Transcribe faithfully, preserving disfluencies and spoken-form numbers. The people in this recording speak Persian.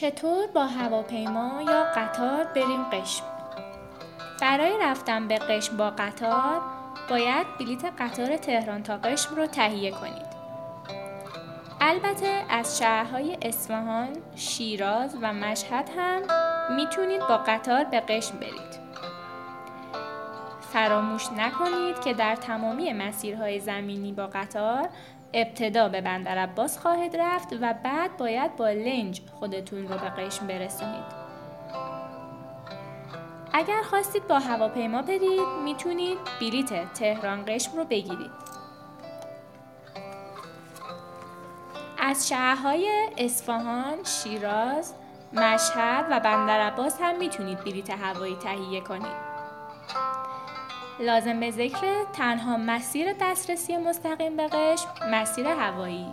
چطور با هواپیما یا قطار بریم قشم؟ برای رفتن به قشم با قطار باید بلیت قطار تهران تا قشم رو تهیه کنید. البته از شهرهای اصفهان، شیراز و مشهد هم میتونید با قطار به قشم برید. فراموش نکنید که در تمامی مسیرهای زمینی با قطار ابتدا به بندرعباس خواهید رفت و بعد باید با لنج خودتون رو به قشم برسونید. اگر خواستید با هواپیما برید میتونید بلیت تهران قشم رو بگیرید. از شهرهای اصفهان، شیراز، مشهد و بندرعباس هم میتونید بلیت هوایی تهیه کنید. لازم به ذکر تنها مسیر دسترسی مستقیم به قشم مسیر هوایی